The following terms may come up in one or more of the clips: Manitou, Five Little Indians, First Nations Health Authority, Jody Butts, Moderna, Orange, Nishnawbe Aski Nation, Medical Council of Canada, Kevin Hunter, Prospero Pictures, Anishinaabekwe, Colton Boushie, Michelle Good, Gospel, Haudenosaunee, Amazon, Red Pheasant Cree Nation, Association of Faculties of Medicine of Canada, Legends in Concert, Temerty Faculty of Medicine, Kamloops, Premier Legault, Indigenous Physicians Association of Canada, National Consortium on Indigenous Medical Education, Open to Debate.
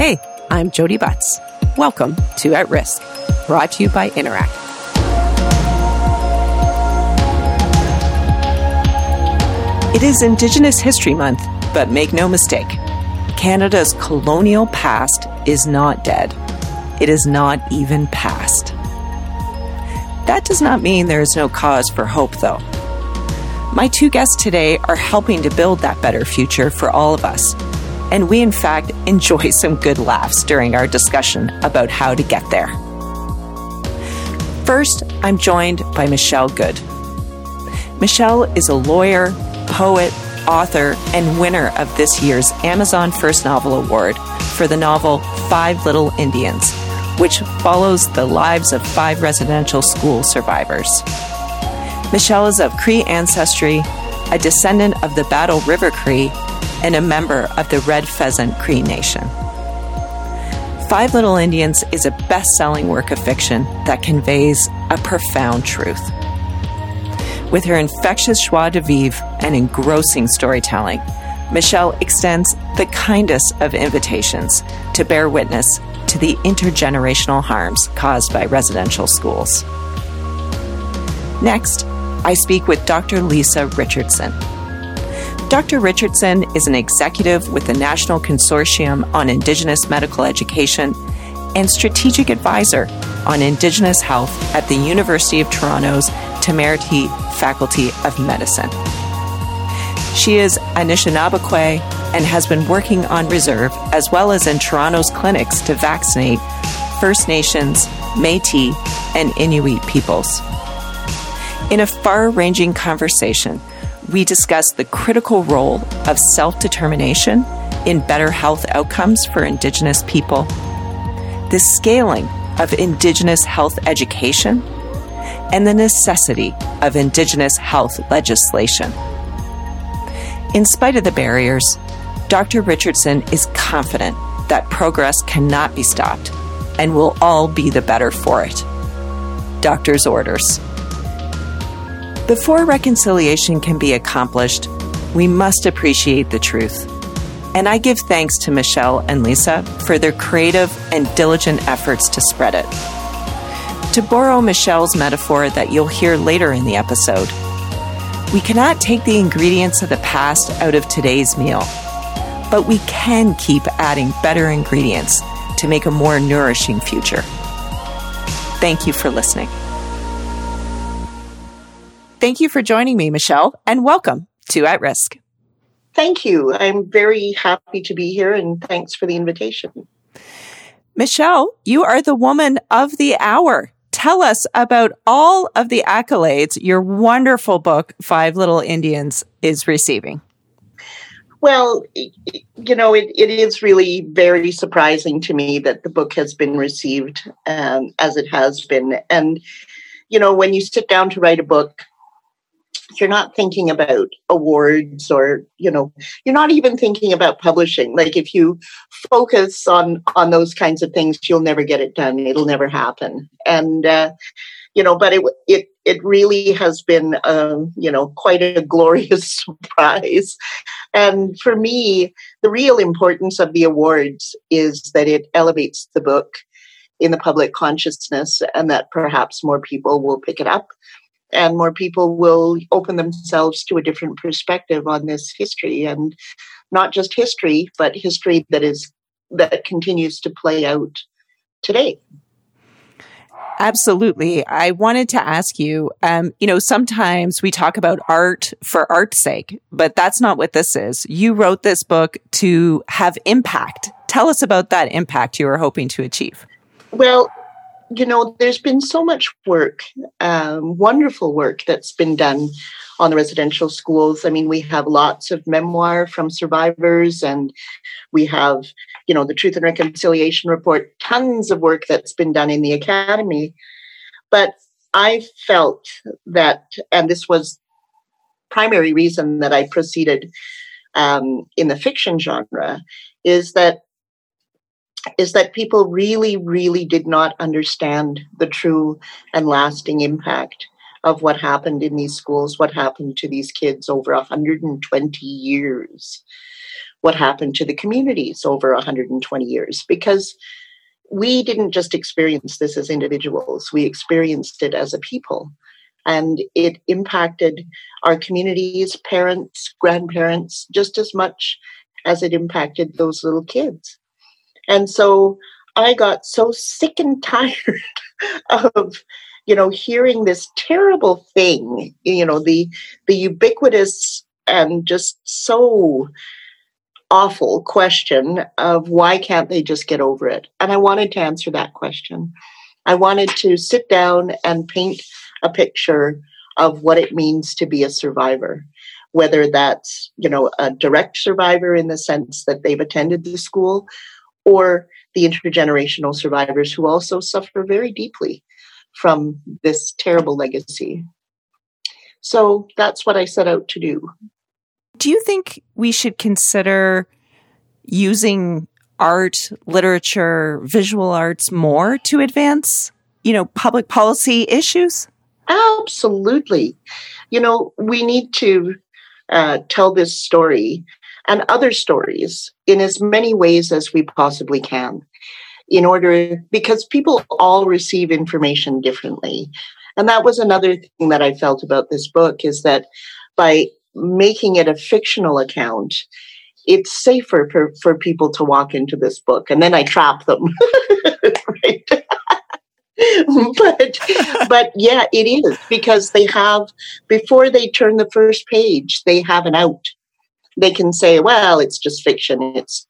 Hey, I'm Jody Butts. Welcome to At Risk, brought to you by Interact. It is Indigenous History Month, but make no mistake, Canada's colonial past is not dead. It is not even past. That does not mean there is no cause for hope, though. My two guests today are helping to build that better future for all of us. And we, in fact, enjoy some good laughs during our discussion about how to get there. First, I'm joined by Michelle Good. Michelle is a lawyer, poet, author, and winner of this year's Amazon First Novel Award for the novel Five Little Indians, which follows the lives of five residential school survivors. Michelle is of Cree ancestry, a descendant of the Battle River Cree, and a member of the Red Pheasant Cree Nation. Five Little Indians is a best-selling work of fiction that conveys a profound truth. With her infectious joie de vivre and engrossing storytelling, Michelle extends the kindest of invitations to bear witness to the intergenerational harms caused by residential schools. Next, I speak with Dr. Lisa Richardson. Dr. Richardson is an executive with the National Consortium on Indigenous Medical Education and strategic advisor on Indigenous health at the University of Toronto's Temerty Faculty of Medicine. She is Anishinaabekwe and has been working on reserve as well as in Toronto's clinics to vaccinate First Nations, Métis, and Inuit peoples. In a far-ranging conversation, we discuss the critical role of self-determination in better health outcomes for Indigenous people, the scaling of Indigenous health education, and the necessity of Indigenous health legislation. In spite of the barriers, Dr. Richardson is confident that progress cannot be stopped and we'll all be the better for it. Doctor's orders. Before reconciliation can be accomplished, we must appreciate the truth. And I give thanks to Michelle and Lisa for their creative and diligent efforts to spread it. To borrow Michelle's metaphor that you'll hear later in the episode, we cannot take the ingredients of the past out of today's meal, but we can keep adding better ingredients to make a more nourishing future. Thank you for listening. Thank you for joining me, Michelle, and welcome to At Risk. Thank you. I'm very happy to be here, and thanks for the invitation. Michelle, you are the woman of the hour. Tell us about all of the accolades your wonderful book, Five Little Indians, is receiving. Well, you know, it is really very surprising to me that the book has been received as it has been. And, you know, when you sit down to write a book, you're not thinking about awards or, you know, you're not even thinking about publishing. Like if you focus on those kinds of things, you'll never get it done. It'll never happen. And, you know, but it really has been, you know, quite a glorious surprise. And for me, the real importance of the awards is that it elevates the book in the public consciousness and that perhaps more people will pick it up. And more people will open themselves to a different perspective on this history, and not just history, but history that continues to play out today. Absolutely. I wanted to ask you, you know, sometimes we talk about art for art's sake, but that's not what this is. You wrote this book to have impact. Tell us about that impact you were hoping to achieve. Well, you know, there's been so much work, wonderful work that's been done on the residential schools. I mean, we have lots of memoir from survivors, and we have, you know, the Truth and Reconciliation Report, tons of work that's been done in the academy. But I felt that, and this was primary reason that I proceeded in the fiction genre, is that people really, really did not understand the true and lasting impact of what happened in these schools, what happened to these kids over 120 years, what happened to the communities over 120 years, because we didn't just experience this as individuals, we experienced it as a people. And it impacted our communities, parents, grandparents, just as much as it impacted those little kids. And so I got so sick and tired of, you know, hearing this terrible thing, you know, the ubiquitous and just so awful question of why can't they just get over it? And I wanted to answer that question. I wanted to sit down and paint a picture of what it means to be a survivor, whether that's, you know, a direct survivor in the sense that they've attended the school, or the intergenerational survivors who also suffer very deeply from this terrible legacy. So that's what I set out to do. Do you think we should consider using art, literature, visual arts more to advance, you know, public policy issues? Absolutely. You know, we need to tell this story and other stories in as many ways as we possibly can, in order, because people all receive information differently. And that was another thing that I felt about this book, is that by making it a fictional account, it's safer for people to walk into this book. And then I trap them. Right? But yeah, it is, because they have, before they turn the first page, they have an out. They can say, well, it's just fiction. It's,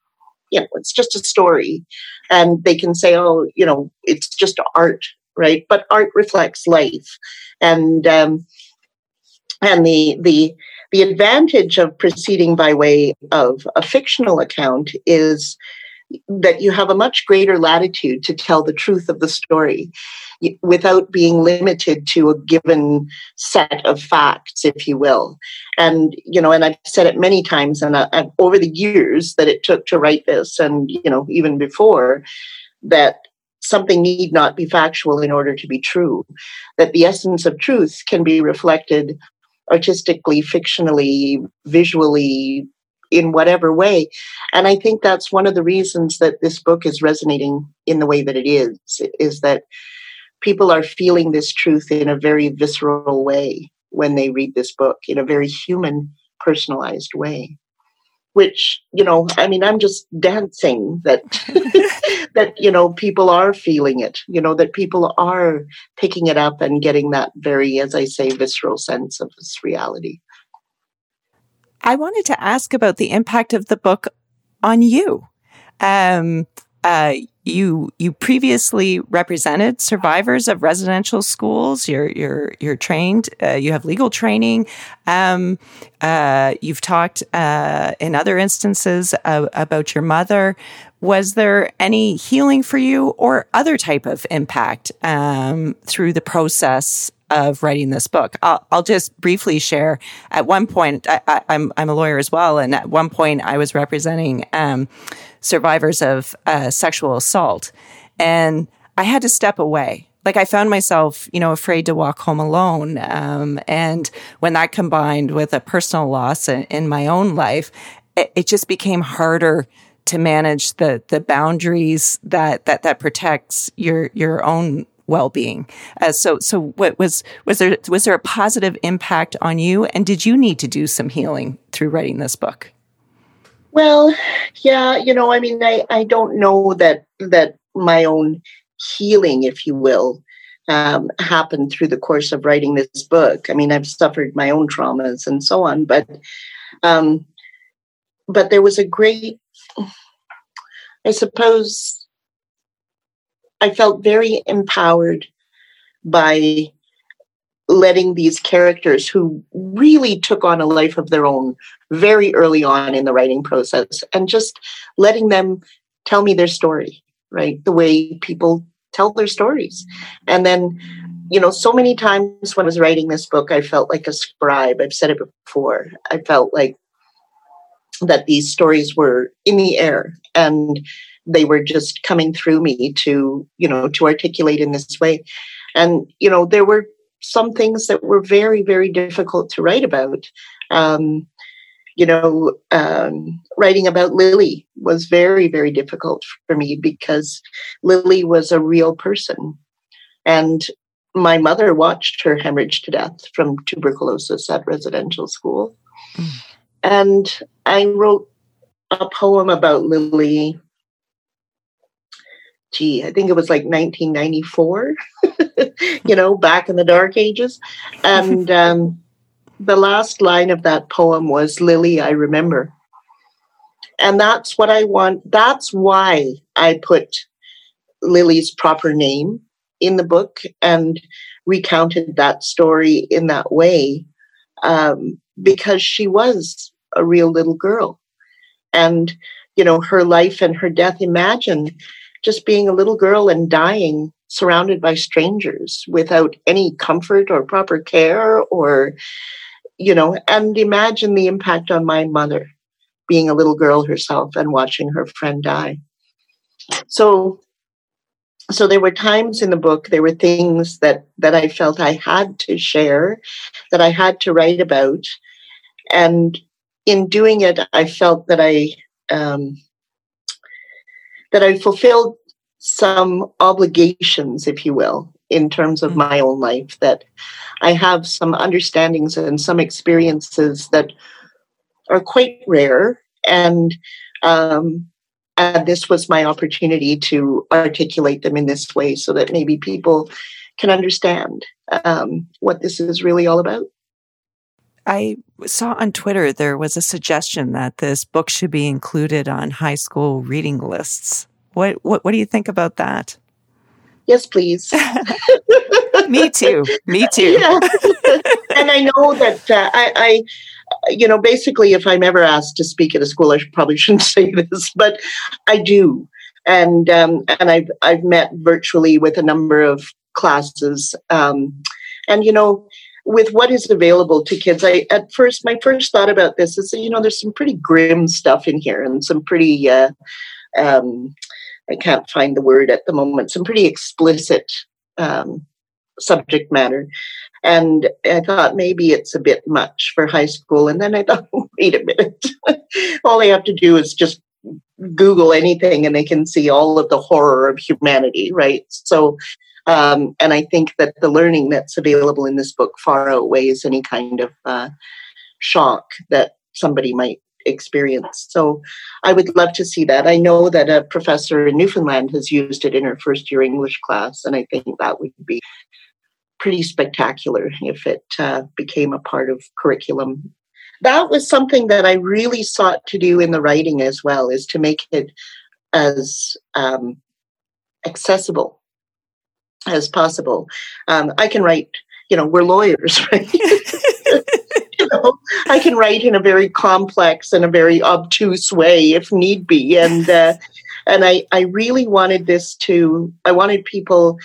you know, it's just a story. And they can say, oh, you know, it's just art, right? But art reflects life. And the advantage of proceeding by way of a fictional account is that you have a much greater latitude to tell the truth of the story without being limited to a given set of facts, if you will. And, you know, and I've said it many times, and over the years that it took to write this, and, you know, even before, that something need not be factual in order to be true, that the essence of truth can be reflected artistically, fictionally, visually, in whatever way. And I think that's one of the reasons that this book is resonating in the way that it is that people are feeling this truth in a very visceral way when they read this book, in a very human, personalized way, which, you know, I mean, I'm just dancing that, that, you know, people are feeling it, you know, that people are picking it up and getting that very, as I say, visceral sense of this reality. I wanted to ask about the impact of the book on you. You previously represented survivors of residential schools. You're trained. You have legal training. You've talked in other instances about your mother. Was there any healing for you or other type of impact through the process of writing this book? I'll just briefly share. At one point, I'm a lawyer as well, and at one point I was representing survivors of sexual assault, and I had to step away. Like, I found myself, you know, afraid to walk home alone. And when that combined with a personal loss in my own life, it just became harder to manage the boundaries that protects your own well-being. So what was there a positive impact on you, and did you need to do some healing through writing this book? Well, yeah, you know, I mean, I don't know that my own healing, if you will, happened through the course of writing this book. I mean, I've suffered my own traumas and so on, but there was a great, I suppose, I felt very empowered by letting these characters who really took on a life of their own very early on in the writing process, and just letting them tell me their story, right? The way people tell their stories. And then, you know, so many times when I was writing this book, I felt like a scribe. I've said it before. I felt like that these stories were in the air, and they were just coming through me to, you know, to articulate in this way. And, you know, there were some things that were very, very difficult to write about. Writing about Lily was very, very difficult for me because Lily was a real person. And my mother watched her hemorrhage to death from tuberculosis at residential school. Mm. And I wrote a poem about Lily. Gee, I think it was like 1994, back in the dark ages. And the last line of that poem was, "Lily, I remember." And that's what I want. That's why I put Lily's proper name in the book and recounted that story in that way, because she was a real little girl. And, her life and her death, imagine just being a little girl and dying surrounded by strangers without any comfort or proper care or, and imagine the impact on my mother being a little girl herself and watching her friend die. So there were times in the book, there were things that I felt I had to share, that I had to write about. And in doing it, I felt that I fulfilled some obligations, if you will, in terms of my own life, that I have some understandings and some experiences that are quite rare. And this was my opportunity to articulate them in this way so that maybe people can understand what this is really all about. I saw on Twitter there was a suggestion that this book should be included on high school reading lists. What do you think about that? Yes, please. Me too. Yeah. And I know that basically, if I'm ever asked to speak at a school, I probably shouldn't say this, but I do. And I've met virtually with a number of classes, with what is available to kids. My first thought about this is, there's some pretty grim stuff in here and some pretty, I can't find the word at the moment, some pretty explicit subject matter. And I thought maybe it's a bit much for high school. And then I thought, wait a minute, all they have to do is just Google anything and they can see all of the horror of humanity, right? So, and I think that the learning that's available in this book far outweighs any kind of shock that somebody might experience. So I would love to see that. I know that a professor in Newfoundland has used it in her first year English class, and I think that would be pretty spectacular if it became a part of curriculum. That was something that I really sought to do in the writing as well, is to make it as accessible as possible. I can write, we're lawyers, right? I can write in a very complex and a very obtuse way if need be. And I really wanted I wanted people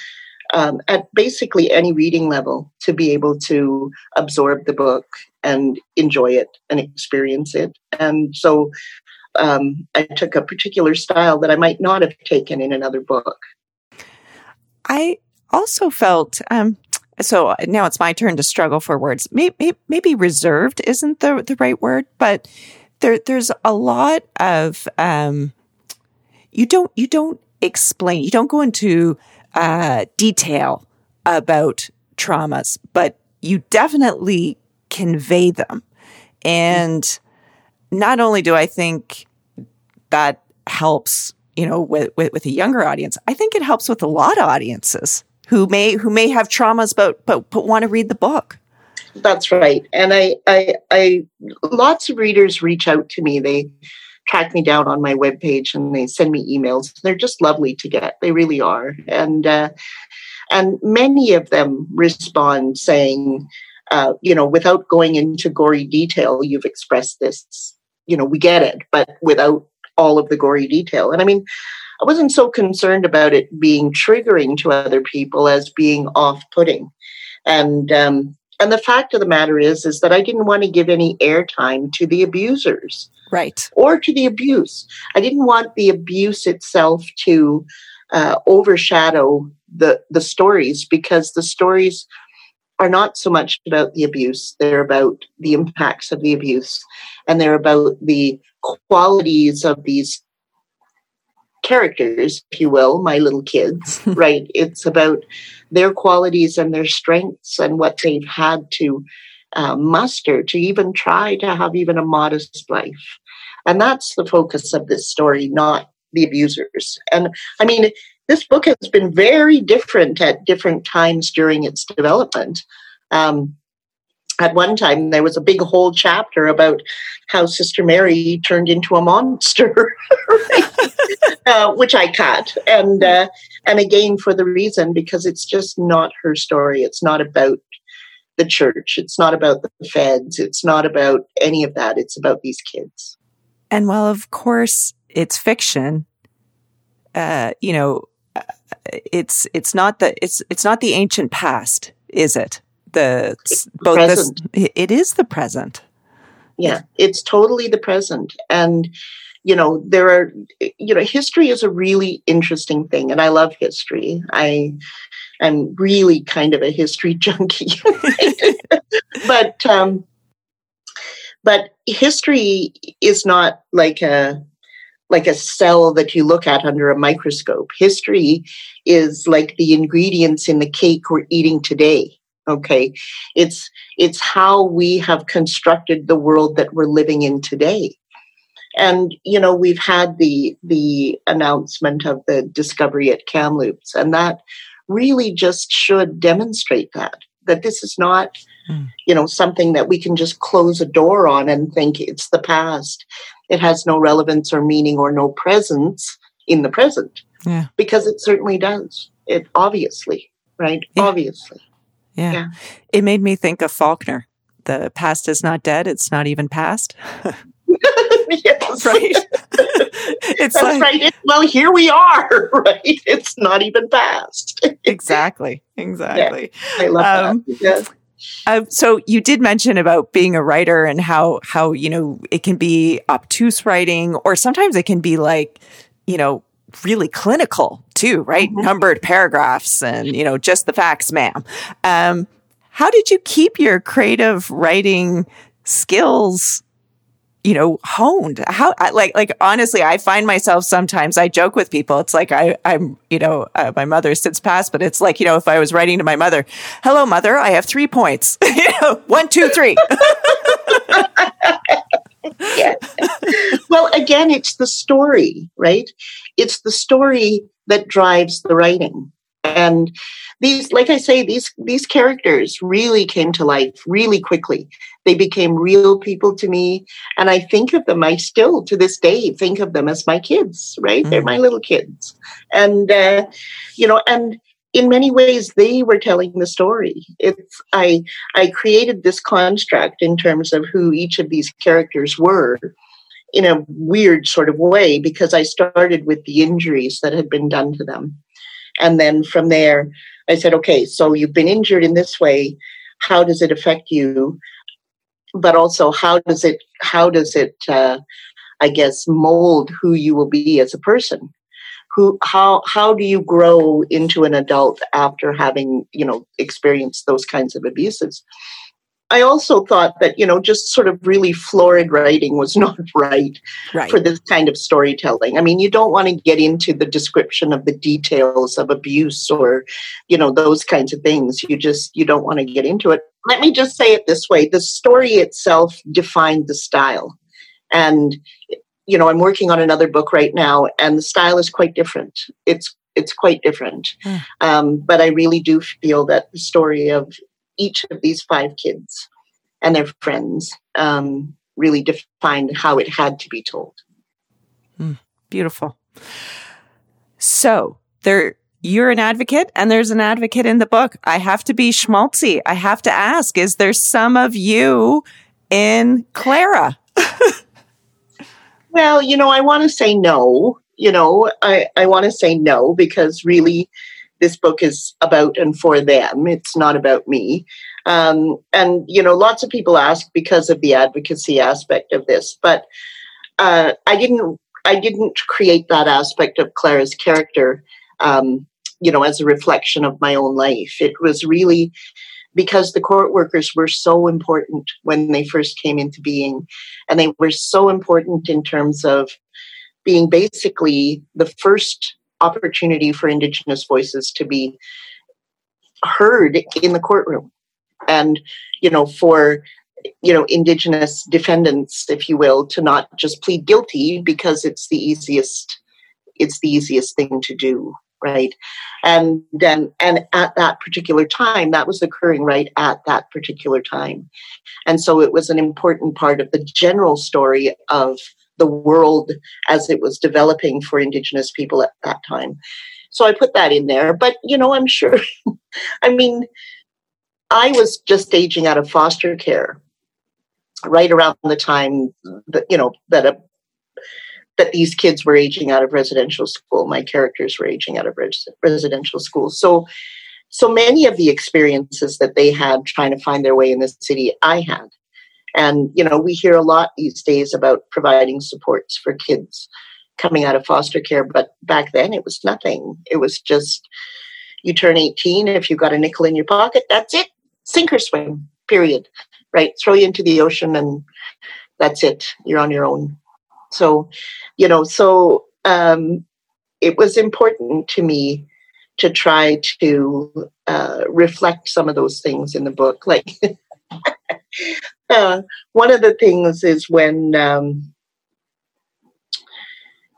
at basically any reading level to be able to absorb the book and enjoy it and experience it. And so I took a particular style that I might not have taken in another book. I also felt, so now it's my turn to struggle for words. Maybe reserved isn't the right word, but there's a lot of, you don't explain, you don't go into detail about traumas, but you definitely convey them. And not only do I think that helps with a younger audience, I think it helps with a lot of audiences who may have traumas but want to read the book. That's right. And I lots of readers reach out to me. They track me down on my webpage and they send me emails. They're just lovely to get. They really are. And many of them respond saying, without going into gory detail, you've expressed this, we get it, but without all of the gory detail. And I mean, I wasn't so concerned about it being triggering to other people as being off-putting. And the fact of the matter is that I didn't want to give any airtime to the abusers. Right. Or to the abuse. I didn't want the abuse itself to overshadow the stories, because the stories are not so much about the abuse. They're about the impacts of the abuse, and they're about the qualities of these characters, if you will, my little kids, right? It's about their qualities and their strengths and what they've had to muster to even try to have even a modest life. And that's the focus of this story, not the abusers. And I mean, this book has been very different at different times during its development. At one time, there was a big whole chapter about how Sister Mary turned into a monster, which I cut. And again, for the reason, because it's just not her story. It's not about the church. It's not about the feds. It's not about any of that. It's about these kids. And while, of course, it's fiction, you know, it's not the ancient past, is it? It is the present. Yeah, it's totally the present. And, you know, history is a really interesting thing. And I love history. I am really kind of a history junkie. But history is not like a cell that you look at under a microscope. History is like the ingredients in the cake we're eating today. Okay. It's how we have constructed the world that we're living in today. And, you know, we've had the announcement of the discovery at Kamloops, and that really just should demonstrate that this is not, you know, something that we can just close a door on and think it's the past. It has no relevance or meaning or no presence in the present. Yeah. Because it certainly does. It obviously, right? Yeah. Obviously. Yeah. Yeah. It made me think of Faulkner. The past is not dead. It's not even past. Yes. Right. That's like, right. Well, here we are, right? It's not even past. Exactly. Yeah. I love that. Yes. So you did mention about being a writer and how, you know, it can be obtuse writing, or sometimes it can be like, you know, really clinical too, right? Mm-hmm. Numbered paragraphs and, you know, just the facts, ma'am. How did you keep your creative writing skills, you know, honed? How, like, honestly, I find myself sometimes, I joke with people. It's like, I'm, you know, my mother's since passed, but it's like, you know, if I was writing to my mother, hello, mother, I have 3 points, you know, 1, 2, 3. Yeah. Well, again, it's the story, right? It's the story that drives the writing. And these, like I say, these characters really came to life really quickly. They became real people to me. And I think of them, I still to this day think of them as my kids, right? Mm-hmm. They're my little kids. And, you know, and in many ways, they were telling the story. I created this construct in terms of who each of these characters were, in a weird sort of way, because I started with the injuries that had been done to them. And then from there, I said, okay, so you've been injured in this way. How does it affect you? But also, how does it, I guess, mold who you will be as a person? How do you grow into an adult after having, you know, experienced those kinds of abuses? I also thought that, you know, just sort of really florid writing was not right for this kind of storytelling. I mean, you don't want to get into the description of the details of abuse or, you know, those kinds of things. You don't want to get into it. Let me just say it this way. The story itself defined the style. And, you know, I'm working on another book right now, and the style is quite different. It's quite different. But I really do feel that the story of each of these 5 kids and their friends really defined how it had to be told. Beautiful. So you're an advocate, and there's an advocate in the book. I have to be schmaltzy. I have to ask, is there some of you in Clara? Well, you know, I want to say no. You know, I want to say no, because really, this book is about and for them. It's not about me. And, you know, lots of people ask because of the advocacy aspect of this, but I didn't create that aspect of Clara's character, you know, as a reflection of my own life. It was really because the court workers were so important when they first came into being. And they were so important in terms of being basically the first opportunity for Indigenous voices to be heard in the courtroom. And, you know, for, you know, Indigenous defendants, if you will, to not just plead guilty because it's the easiest thing to do. Right. And then, and at that particular time, that was occurring right at that particular time. And so it was an important part of the general story of the world as it was developing for Indigenous people at that time. So I put that in there, but, you know, I'm sure, I mean, I was just aging out of foster care right around the time that, you know, that these kids were aging out of residential school. My characters were aging out of residential school. So many of the experiences that they had trying to find their way in the city, I had. And, you know, we hear a lot these days about providing supports for kids coming out of foster care. But back then it was nothing. It was just, you turn 18, if you've got a nickel in your pocket, that's it. Sink or swim, period. Right? Throw you into the ocean and that's it. You're on your own. So, you know, it was important to me to try to reflect some of those things in the book. Like one of the things is when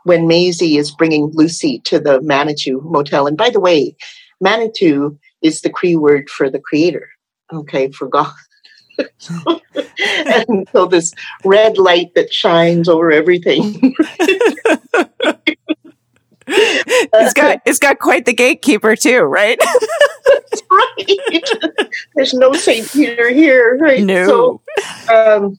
Maisie is bringing Lucy to the Manitou Motel. And by the way, Manitou is the Cree word for the creator, okay, for God. And so this red light that shines over everything. It's got quite the gatekeeper too, right? That's right. There's no St. Peter here, right? No. So,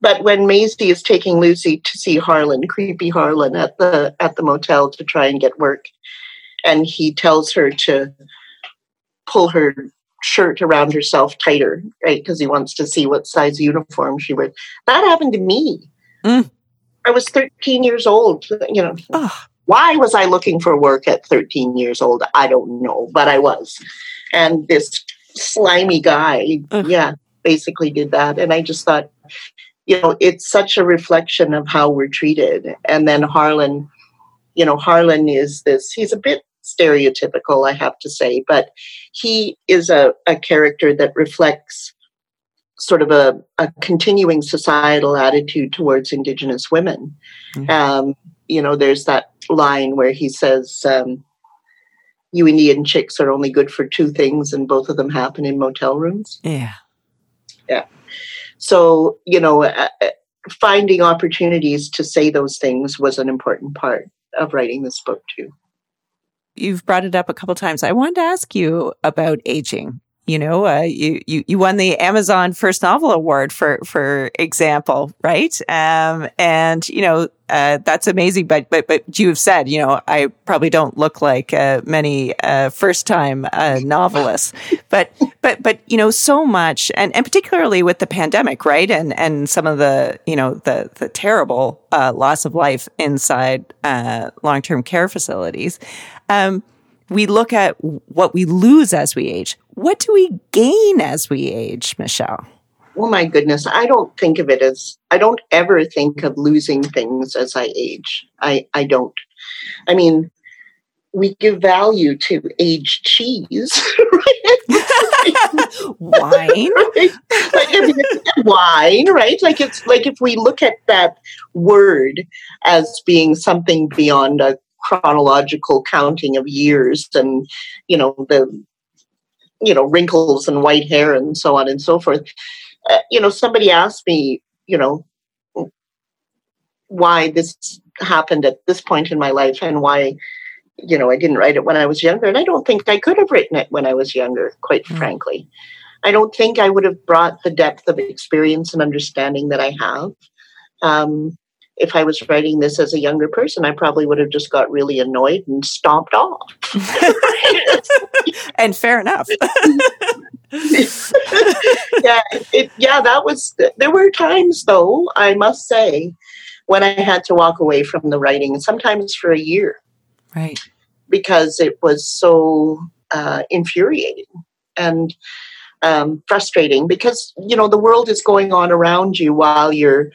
but when Maisie is taking Lucy to see Harlan, creepy Harlan, at the motel to try and get work, and he tells her to pull her shirt around herself tighter, right? Because he wants to see what size uniform she wears. That happened to me. Mm. I was 13 years old. You know, Why was I looking for work at 13 years old? I don't know, but I was. And this slimy guy, basically did that. And I just thought, you know, it's such a reflection of how we're treated. And then Harlan, you know, Harlan is this, he's a bit stereotypical, I have to say, but he is a character that reflects sort of a continuing societal attitude towards Indigenous women. Mm-hmm. You know, there's that line where he says, you Indian chicks are only good for two things, and both of them happen in motel rooms. Yeah. So, you know, finding opportunities to say those things was an important part of writing this book too. You've brought it up a couple times. I wanted to ask you about aging. You know, you won the Amazon First Novel Award, for example, right? And you know, that's amazing. But you've said, you know, I probably don't look like many first time novelists. But you know, so much, and particularly with the pandemic, right? And some of the, you know, the terrible loss of life inside long term care facilities. We look at what we lose as we age. What do we gain as we age, Michelle? Oh, my goodness. I don't ever think of losing things as I age. I don't. I mean, we give value to aged cheese, right? Wine. Right? Like, I mean, wine, right? Like, it's like if we look at that word as being something beyond a chronological counting of years and, you know, wrinkles and white hair and so on and so forth. You know, somebody asked me, you know, why this happened at this point in my life and why, you know, I didn't write it when I was younger. And I don't think I could have written it when I was younger, quite frankly. I don't think I would have brought the depth of experience and understanding that I have. If I was writing this as a younger person, I probably would have just got really annoyed and stomped off. And fair enough. There were times, though, I must say, when I had to walk away from the writing, sometimes for a year. Right. Because it was so infuriating. and frustrating, because, you know, the world is going on around you while you're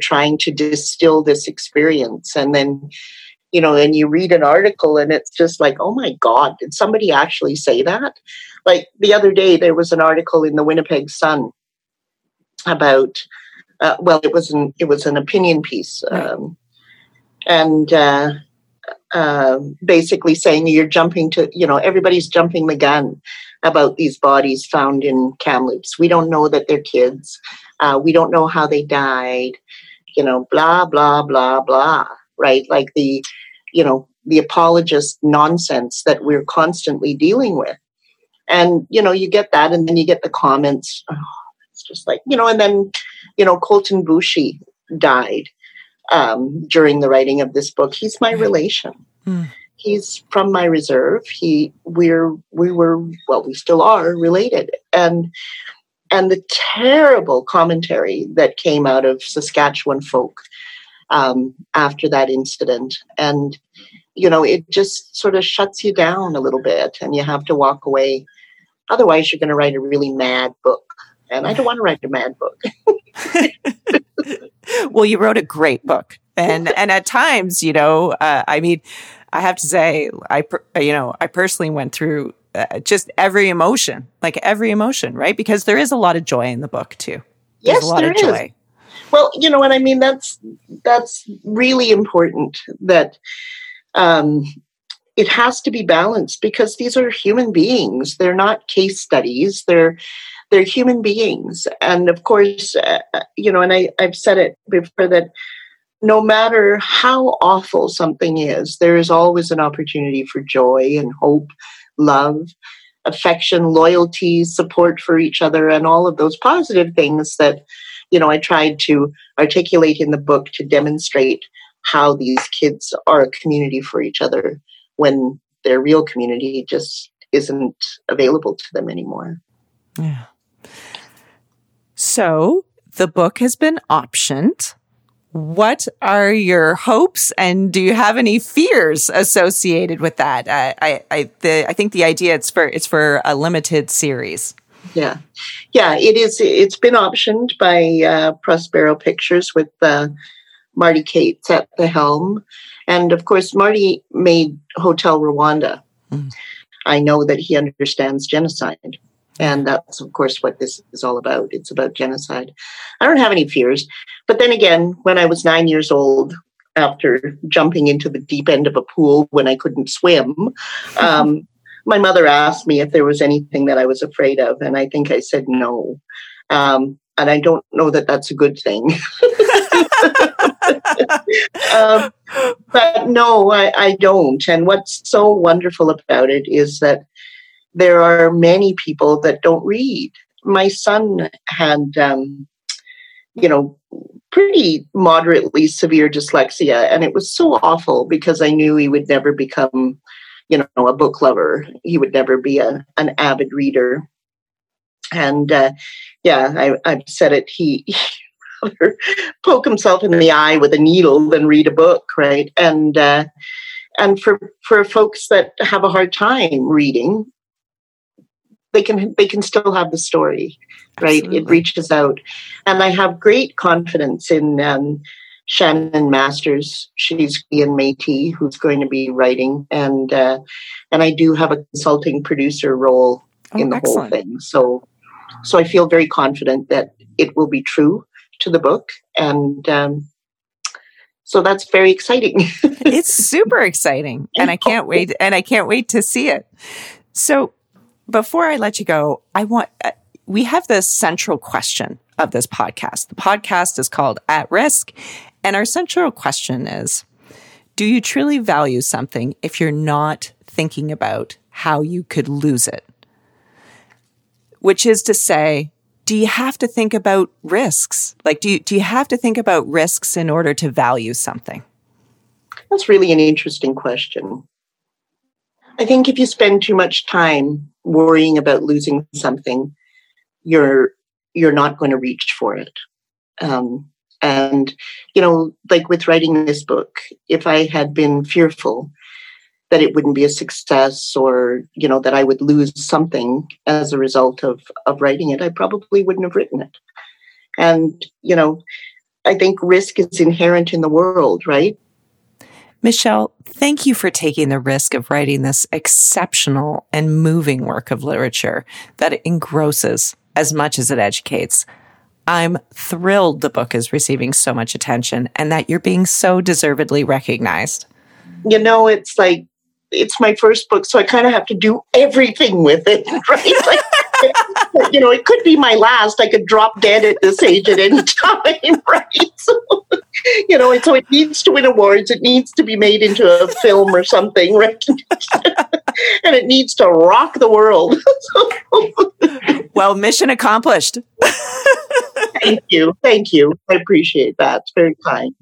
trying to distill this experience. And then, you know, and you read an article and it's just like, oh my God, did somebody actually say that? Like the other day, there was an article in the Winnipeg Sun about, it was an opinion piece, basically saying you're jumping to, you know, everybody's jumping the gun about these bodies found in Kamloops. We don't know that they're kids. We don't know how they died, you know, blah, blah, blah, blah, right? Like the, you know, the apologist nonsense that we're constantly dealing with. And, you know, you get that, and then you get the comments. Oh, it's just like, you know, and then, you know, Colton Boushie died during the writing of this book. He's my relation. Mm. He's from my reserve. We still are related. And the terrible commentary that came out of Saskatchewan folk after that incident. And, you know, it just sort of shuts you down a little bit, and you have to walk away. Otherwise, you're going to write a really mad book. And I don't want to write a mad book. Well, you wrote a great book. And at times, you know, I mean, I have to say, I personally went through just every emotion, right? Because there is a lot of joy in the book too. Yes, there is. Well, you know what I mean? That's really important, that it has to be balanced, because these are human beings. They're not case studies. They're human beings. And of course, you know, and I've said it before, that no matter how awful something is, there is always an opportunity for joy and hope, love, affection, loyalty, support for each other, and all of those positive things that, you know, I tried to articulate in the book to demonstrate how these kids are a community for each other when their real community just isn't available to them anymore. Yeah. So the book has been optioned. What are your hopes, and do you have any fears associated with that? I think the idea it's for a limited series. Yeah, it is. It's been optioned by Prospero Pictures with Marty Cates at the helm, and of course Marty made Hotel Rwanda. Mm. I know that he understands genocide. And that's, of course, what this is all about. It's about genocide. I don't have any fears. But then again, when I was 9 years old, after jumping into the deep end of a pool when I couldn't swim, my mother asked me if there was anything that I was afraid of. And I think I said no. And I don't know that that's a good thing. But no, I don't. And what's so wonderful about it is that there are many people that don't read. My son had, you know, pretty moderately severe dyslexia, and it was so awful because I knew he would never become, you know, a book lover. He would never be an avid reader. And I've said it. He rather poke himself in the eye with a needle than read a book, right? And for folks that have a hard time reading, they can still have the story, right? Absolutely. It reaches out. And I have great confidence in Shannon Masters. She's Ian Métis, who's going to be writing. And I do have a consulting producer role in the excellent. Whole thing. So I feel very confident that it will be true to the book. And so that's very exciting. It's super exciting. And I can't wait to see it. So before I let you go, we have this central question of this podcast. The podcast is called At Risk. And our central question is, do you truly value something if you're not thinking about how you could lose it? Which is to say, do you have to think about risks? Like, do you have to think about risks in order to value something? That's really an interesting question. I think if you spend too much time worrying about losing something, you're not going to reach for it. And, you know, like with writing this book, if I had been fearful that it wouldn't be a success, or, you know, that I would lose something as a result of writing it, I probably wouldn't have written it. And, you know, I think risk is inherent in the world, right? Michelle, thank you for taking the risk of writing this exceptional and moving work of literature that engrosses as much as it educates. I'm thrilled the book is receiving so much attention and that you're being so deservedly recognized. You know, it's like, it's my first book, so I kind of have to do everything with it, right? Like, you know, it could be my last. I could drop dead at this age at any time, right? So, you know, and so it needs to win awards. It needs to be made into a film or something, right? And it needs to rock the world. Well, mission accomplished. Thank you. Thank you. I appreciate that. It's very kind.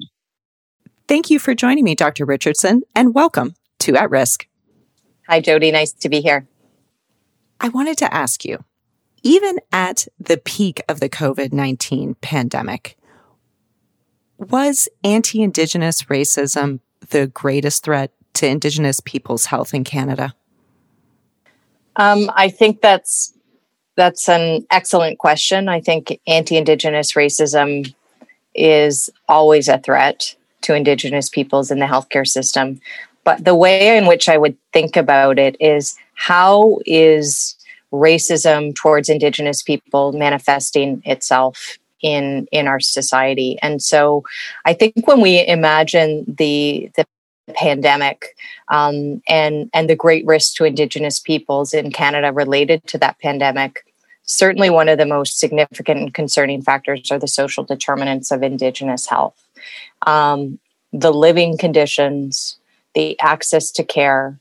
Thank you for joining me, Dr. Richardson, and welcome to At Risk. Hi, Jody. Nice to be here. I wanted to ask you, even at the peak of the COVID-19 pandemic, was anti-Indigenous racism the greatest threat to Indigenous people's health in Canada? I think that's an excellent question. I think anti-Indigenous racism is always a threat to Indigenous peoples in the healthcare system. But the way in which I would think about it is, how is racism towards Indigenous people manifesting itself in our society? And so I think when we imagine the pandemic and the great risk to Indigenous peoples in Canada related to that pandemic, certainly one of the most significant and concerning factors are the social determinants of Indigenous health. The living conditions, the access to care,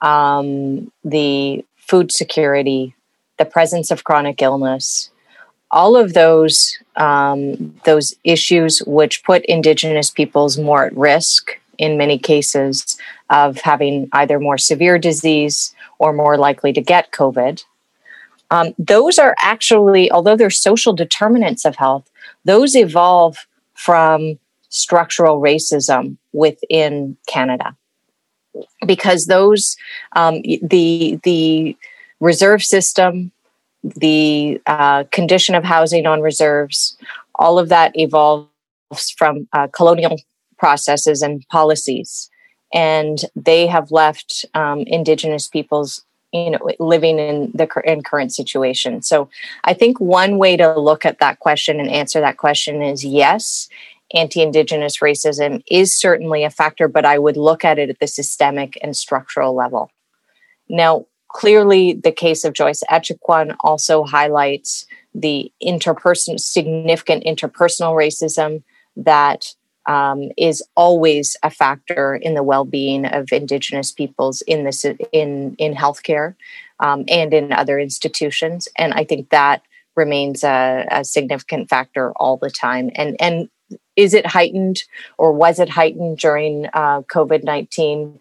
the food security, the presence of chronic illness, all of those issues which put Indigenous peoples more at risk in many cases of having either more severe disease or more likely to get COVID. Those are actually, although they're social determinants of health, those evolve from structural racism within Canada, because those the reserve system, the condition of housing on reserves, all of that evolves from colonial processes and policies, and they have left Indigenous peoples, you know, living in current situation. So, I think one way to look at that question and answer that question is yes. Anti-Indigenous racism is certainly a factor, but I would look at it at the systemic and structural level. Now, clearly, the case of Joyce Echequan also highlights the significant interpersonal racism that is always a factor in the well-being of Indigenous peoples in healthcare and in other institutions. And I think that remains a significant factor all the time. And is it heightened, or was it heightened during COVID-19?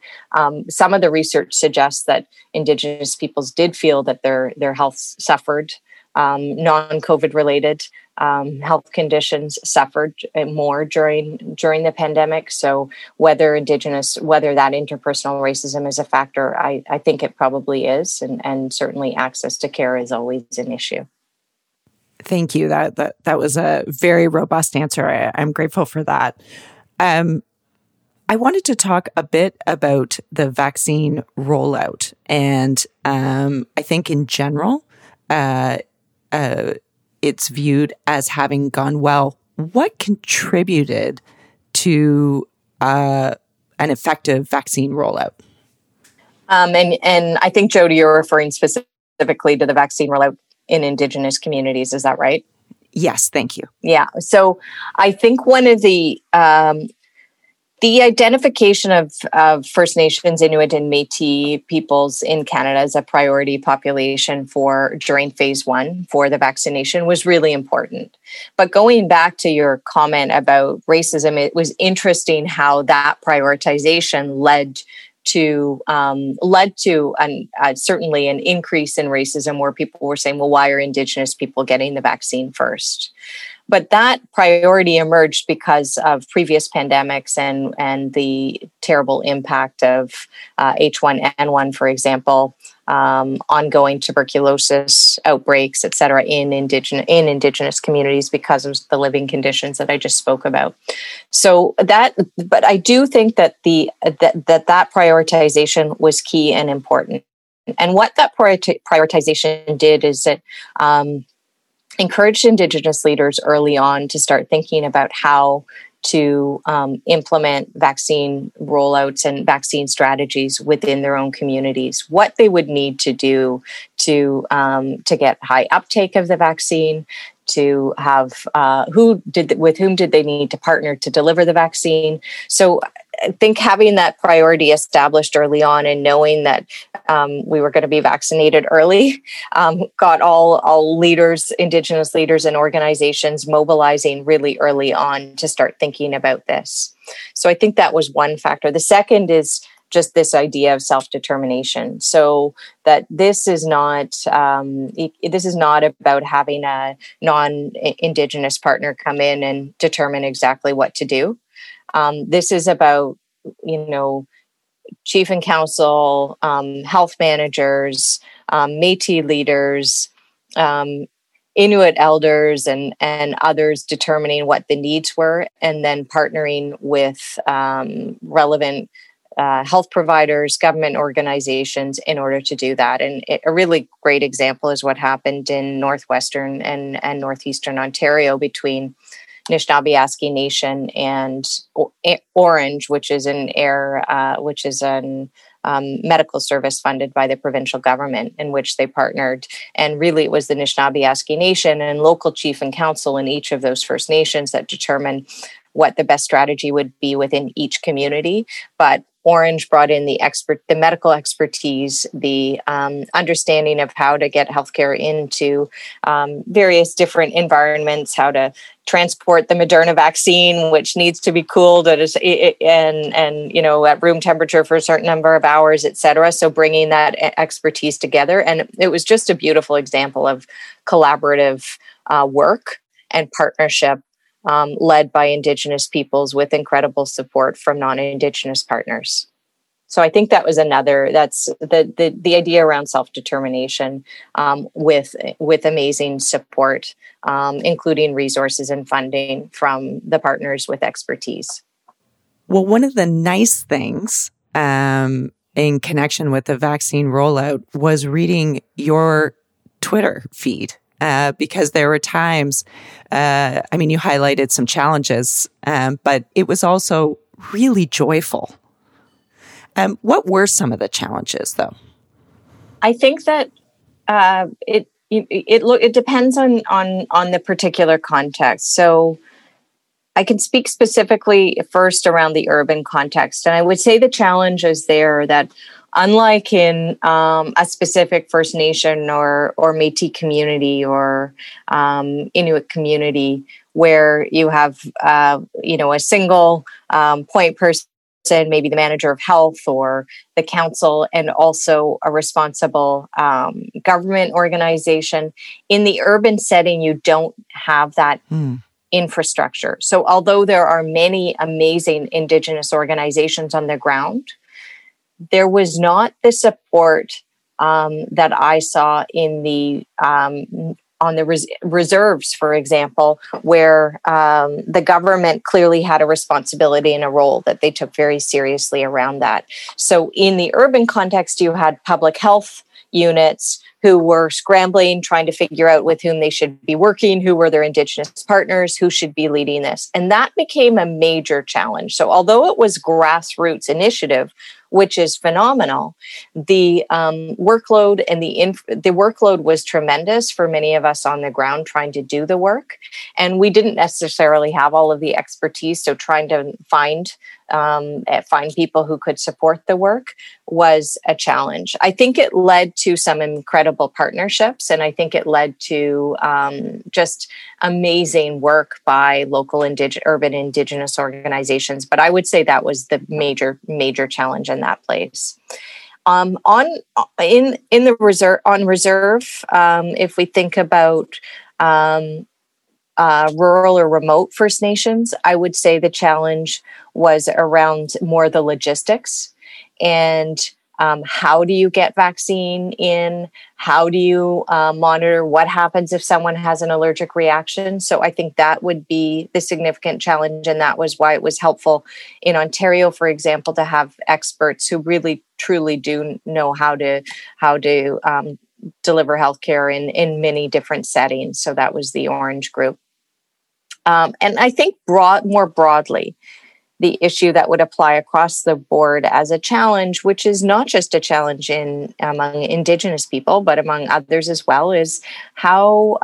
Some of the research suggests that Indigenous peoples did feel that their health suffered, non-COVID related health conditions suffered more during the pandemic. So whether that interpersonal racism is a factor, I think it probably is, and certainly access to care is always an issue. Thank you. That was a very robust answer. I'm grateful for that. I wanted to talk a bit about the vaccine rollout. And I think in general, it's viewed as having gone well. What contributed to an effective vaccine rollout? And I think, Jody, you're referring specifically to the vaccine rollout in Indigenous communities. Is that right? Yes, thank you. Yeah. So I think one of the identification of First Nations, Inuit, and Métis peoples in Canada as a priority population during phase one for the vaccination was really important. But going back to your comment about racism, it was interesting how that prioritization led to certainly an increase in racism, where people were saying, well, why are Indigenous people getting the vaccine first? But that priority emerged because of previous pandemics and the terrible impact of H1N1, for example, ongoing tuberculosis outbreaks, et cetera, in Indigenous communities because of the living conditions that I just spoke about. So that, but I do think that that prioritization was key and important. And what that prioritization did is that encouraged Indigenous leaders early on to start thinking about how to implement vaccine rollouts and vaccine strategies within their own communities, what they would need to do to get high uptake of the vaccine, to have with whom did they need to partner to deliver the vaccine. So I think having that priority established early on and knowing that we were going to be vaccinated early got all leaders, Indigenous leaders and organizations mobilizing really early on to start thinking about this. So I think that was one factor. The second is just this idea of self-determination. So that this is not about having a non-Indigenous partner come in and determine exactly what to do. This is about, chief and council, health managers, Métis leaders, Inuit elders, and others determining what the needs were, and then partnering with relevant health providers, government organizations in order to do that. And a really great example is what happened in Northwestern and Northeastern Ontario between Nishnawbe Aski Nation and Orange, which is a medical service funded by the provincial government, in which they partnered. And really, it was the Nishnawbe Aski Nation and local chief and council in each of those First Nations that determined what the best strategy would be within each community. But Orange brought in the medical expertise, the understanding of how to get healthcare into various different environments, how to transport the Moderna vaccine, which needs to be cooled at room temperature for a certain number of hours, et cetera. So bringing that expertise together, and it was just a beautiful example of collaborative work and partnership, led by Indigenous peoples with incredible support from non-Indigenous partners. So I think that was the idea around self-determination with amazing support, including resources and funding from the partners with expertise. Well, one of the nice things in connection with the vaccine rollout was reading your Twitter feed. Because there were times, you highlighted some challenges, but it was also really joyful. What were some of the challenges, though? I think that it depends on the particular context. So I can speak specifically first around the urban context, and I would say the challenge is there that, unlike in a specific First Nation or Métis community or Inuit community, where you have a single point person, maybe the manager of health or the council, and also a responsible government organization, in the urban setting you don't have that. Infrastructure. So although there are many amazing Indigenous organizations on the ground, there was not the support that I saw in the reserves, for example, where the government clearly had a responsibility and a role that they took very seriously around that. So in the urban context, you had public health units who were scrambling, trying to figure out with whom they should be working, who were their Indigenous partners, who should be leading this. And that became a major challenge. So although it was grassroots initiative, which is phenomenal, the workload and the workload was tremendous for many of us on the ground trying to do the work. And we didn't necessarily have all of the expertise. So trying to find people who could support the work was a challenge. I think it led to some incredible partnerships, and I think it led to just amazing work by local urban Indigenous organizations. But I would say that was the major challenge in that place. On reserve, if we think about rural or remote First Nations, I would say the challenge was around more the logistics and how do you get vaccine in? How do you monitor what happens if someone has an allergic reaction? So I think that would be the significant challenge. And that was why it was helpful in Ontario, for example, to have experts who really, truly do know how to deliver healthcare in many different settings. So that was the Orange group. And I think more broadly, the issue that would apply across the board as a challenge, which is not just a challenge among Indigenous people, but among others as well, is how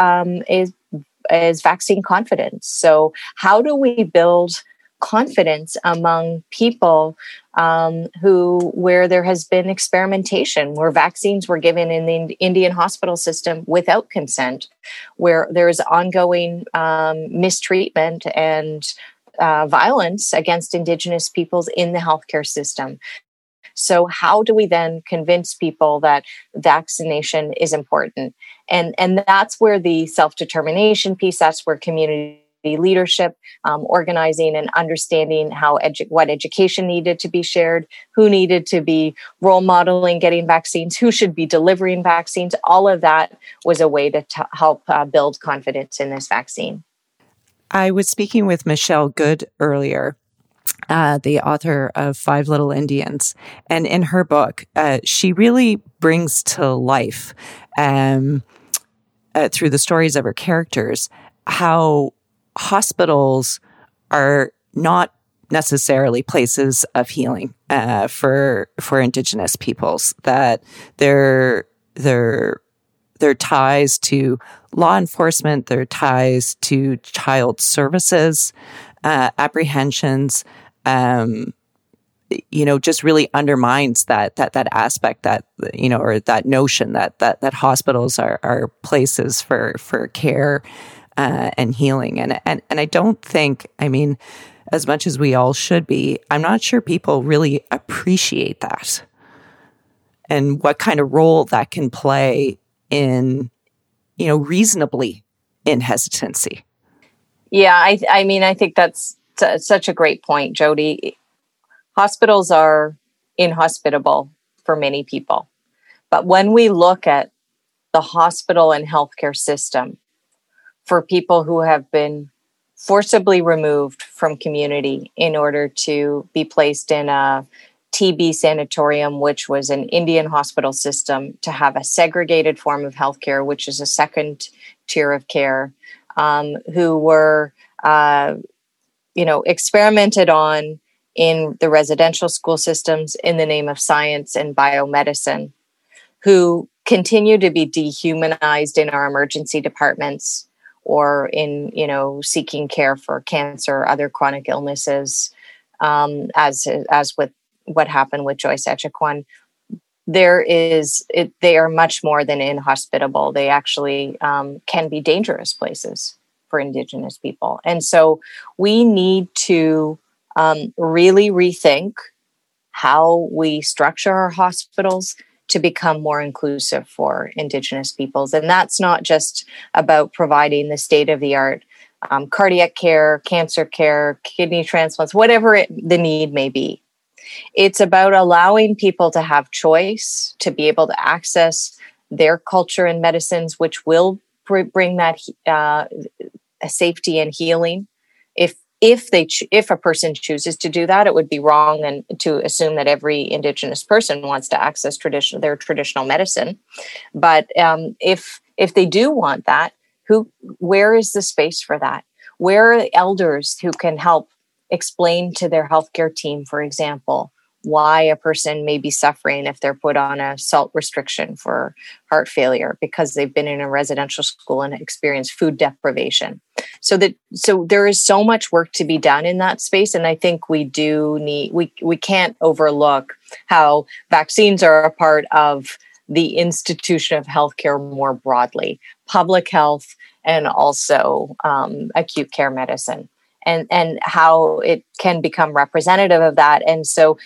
is vaccine confidence. So how do we build confidence among people where there has been experimentation, where vaccines were given in the Indian hospital system without consent, where there is ongoing mistreatment and violence against Indigenous peoples in the healthcare system. So how do we then convince people that vaccination is important? And that's where the self-determination piece, that's where community leadership, organizing and understanding what education needed to be shared, who needed to be role modeling getting vaccines, who should be delivering vaccines, all of that was a way to help build confidence in this vaccine. I was speaking with Michelle Good earlier, the author of Five Little Indians. And in her book, she really brings to life, through the stories of her characters, how hospitals are not necessarily places of healing for Indigenous peoples, that their ties to law enforcement, their ties to child services, apprehensions, just really undermines that aspect or that notion that hospitals are places for care, and healing. And I don't think, as much as we all should be, I'm not sure people really appreciate that and what kind of role that can play reasonably in hesitancy. Yeah, I think that's such a great point, Jody. Hospitals are inhospitable for many people. But when we look at the hospital and healthcare system for people who have been forcibly removed from community in order to be placed in a TB sanatorium, which was an Indian hospital system, to have a segregated form of healthcare, which is a second tier of care, who were, experimented on in the residential school systems in the name of science and biomedicine, who continue to be dehumanized in our emergency departments or in, seeking care for cancer or other chronic illnesses, as with what happened with Joyce Echequan. They are much more than inhospitable. They actually can be dangerous places for Indigenous people. And so we need to really rethink how we structure our hospitals to become more inclusive for Indigenous peoples. And that's not just about providing the state-of-the-art cardiac care, cancer care, kidney transplants, whatever the need may be. It's about allowing people to have choice, to be able to access their culture and medicines, which will bring that safety and healing. If a person chooses to do that, it would be wrong and to assume that every Indigenous person wants to access their traditional medicine. But if they do want that, where is the space for that? Where are elders who can help explain to their healthcare team, for example, why a person may be suffering if they're put on a salt restriction for heart failure because they've been in a residential school and experienced food deprivation. So there is so much work to be done in that space. And I think we can't overlook how vaccines are a part of the institution of healthcare more broadly, public health, and also acute care medicine. And how it can become representative of that. And so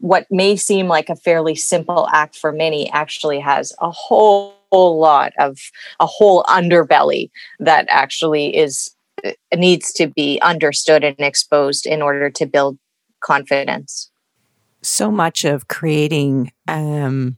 what may seem like a fairly simple act for many actually has a whole underbelly that actually is needs to be understood and exposed in order to build confidence. So much of creating a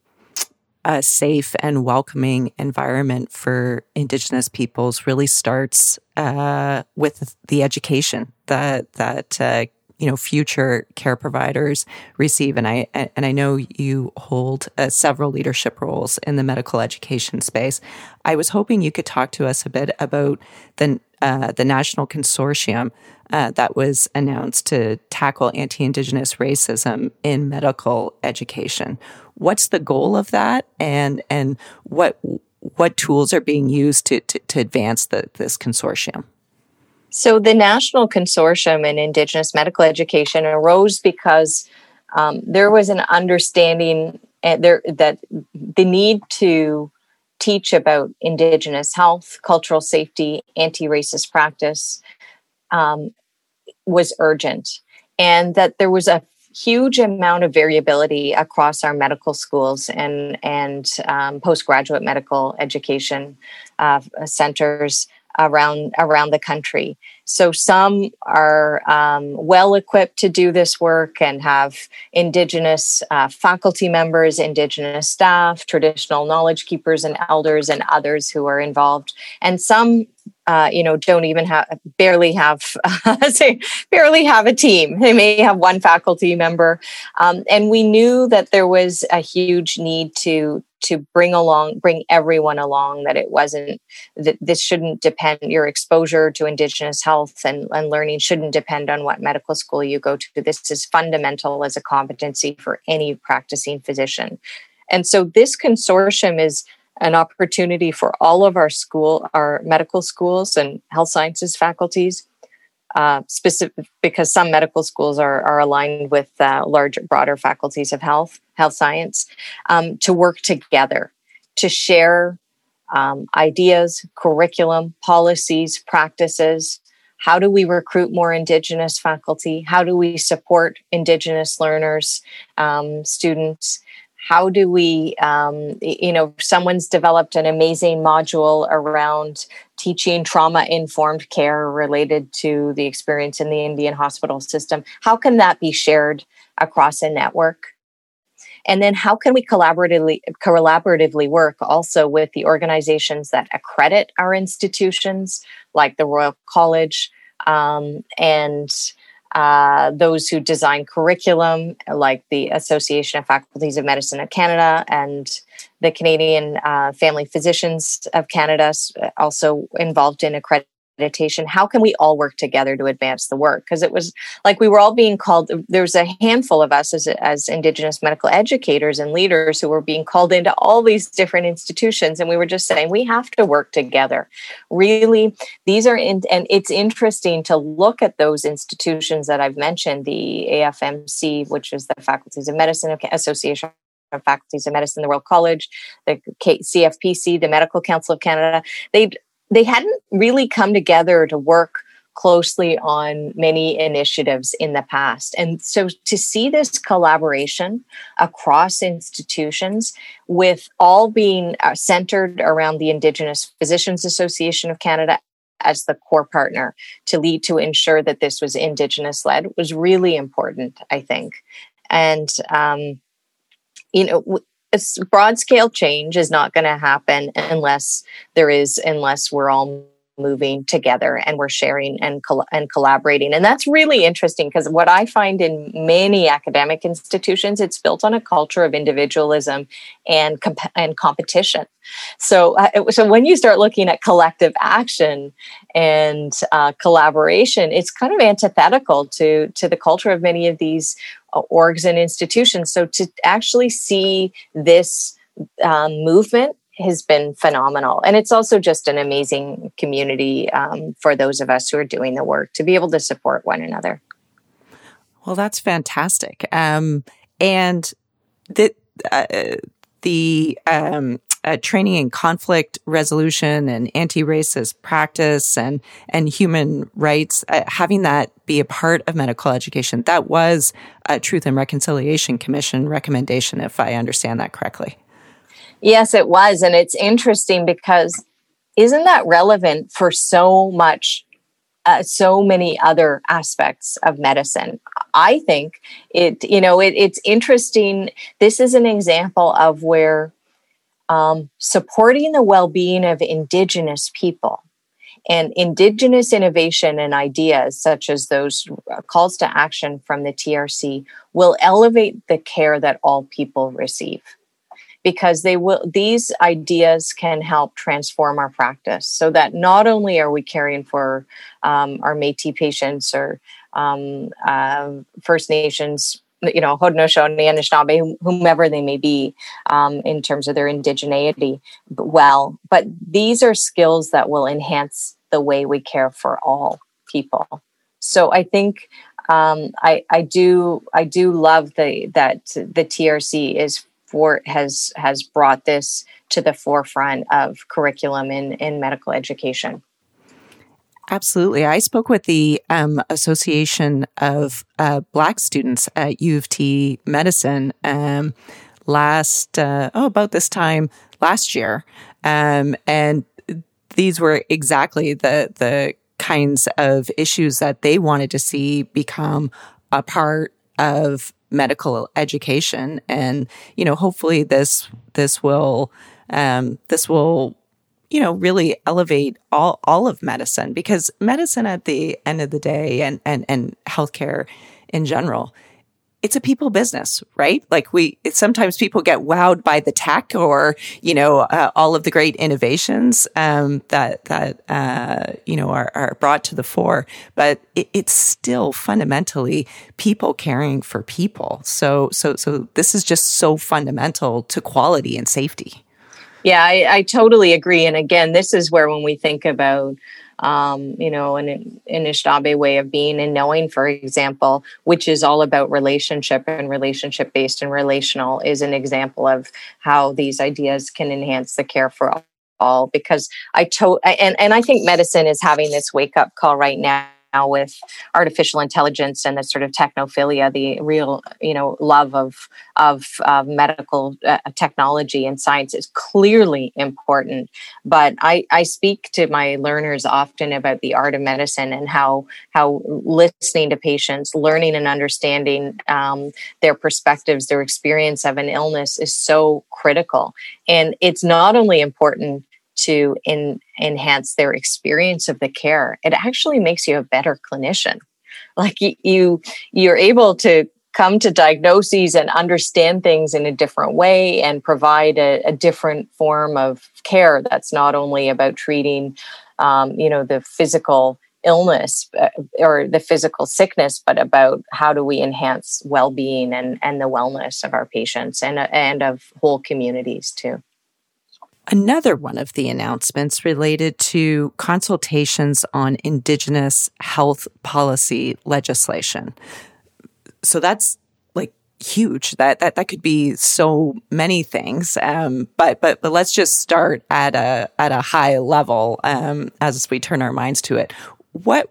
safe and welcoming environment for Indigenous peoples really starts with the education that you know, future care providers receive. And I know you hold several leadership roles in the medical education space. I was hoping you could talk to us a bit about the national consortium that was announced to tackle anti-Indigenous racism in medical education. What's the goal of that, and what tools are being used to advance this consortium? So the National Consortium in Indigenous Medical Education arose because there was an understanding that the need to teach about Indigenous health, cultural safety, anti-racist practice was urgent, and that there was a huge amount of variability across our medical schools and postgraduate medical education centers around the country. So some are well equipped to do this work and have Indigenous faculty members, Indigenous staff, traditional knowledge keepers and elders and others who are involved. And some barely have a team. They may have one faculty member. And we knew that there was a huge need to bring everyone along, that it wasn't, that this shouldn't depend, your exposure to Indigenous health and learning shouldn't depend on what medical school you go to. This is fundamental as a competency for any practicing physician. And so this consortium is an opportunity for all of our medical schools and health sciences faculties, specific because some medical schools are aligned with larger, broader faculties of health science, to work together, to share ideas, curriculum, policies, practices. How do we recruit more Indigenous faculty? How do we support Indigenous learners, students? How do we, someone's developed an amazing module around teaching trauma-informed care related to the experience in the Indian hospital system. How can that be shared across a network? And then how can we collaboratively work also with the organizations that accredit our institutions, like the Royal College, and those who design curriculum, like the Association of Faculties of Medicine of Canada and the Canadian Family Physicians of Canada, also involved in accreditation. How can we all work together to advance the work? Because it was like we were all being called, there's a handful of us as Indigenous medical educators and leaders who were being called into all these different institutions. And we were just saying, we have to work together. Really, and it's interesting to look at those institutions that I've mentioned, the AFMC, which is the Faculties of Medicine Association of Faculties of Medicine, the Royal College, the CFPC, the Medical Council of Canada. They hadn't really come together to work closely on many initiatives in the past. And so to see this collaboration across institutions with all being centered around the Indigenous Physicians Association of Canada as the core partner to lead to ensure that this was Indigenous-led was really important, I think. And, broad scale change is not going to happen unless we're all moving together and we're sharing and collaborating. And that's really interesting because what I find in many academic institutions, it's built on a culture of individualism and competition. So when you start looking at collective action and collaboration, it's kind of antithetical to the culture of many of these orgs and institutions. So to actually see this movement has been phenomenal. And it's also just an amazing community for those of us who are doing the work to be able to support one another. Well, that's fantastic. And the training in conflict resolution and anti-racist practice and human rights, having that be a part of medical education, that was a Truth and Reconciliation Commission recommendation, if I understand that correctly. Yes, it was. And it's interesting because isn't that relevant for so much so many other aspects of medicine. I think it's interesting. This is an example of where supporting the well-being of Indigenous people and Indigenous innovation and ideas, such as those calls to action from the TRC, will elevate the care that all people receive, because they will. These ideas can help transform our practice so that not only are we caring for our Métis patients or First Nations, Haudenosaunee, Anishinaabe, whomever they may be in terms of their indigeneity well. But these are skills that will enhance the way we care for all people. So I think I do love that the TRC has brought this to the forefront of curriculum in medical education. Absolutely. I spoke with the Association of Black Students at U of T Medicine about this time last year. And these were exactly the kinds of issues that they wanted to see become a part of medical education. And, hopefully this will really elevate all of medicine, because medicine at the end of the day and healthcare in general, it's a people business, right? Like sometimes people get wowed by the tech or, all of the great innovations are brought to the fore, but it's still fundamentally people caring for people. So this is just so fundamental to quality and safety. Yeah, I totally agree. And again, this is where when we think about, an Anishinaabe way of being and knowing, for example, which is all about relationship and relationship-based and relational, is an example of how these ideas can enhance the care for all. Because I think medicine is having this wake-up call right now with artificial intelligence and the sort of technophilia, the real, love of medical technology and science is clearly important. But I speak to my learners often about the art of medicine and how listening to patients, learning and understanding their perspectives, their experience of an illness is so critical. And it's not only important to enhance their experience of the care, it actually makes you a better clinician. Like you're able to come to diagnoses and understand things in a different way and provide a different form of care that's not only about treating, the physical illness or the physical sickness, but about how do we enhance well-being and the wellness of our patients and of whole communities too. Another one of the announcements related to consultations on Indigenous health policy legislation. So that's like huge. That could be so many things. But let's just start at a high level as we turn our minds to it. What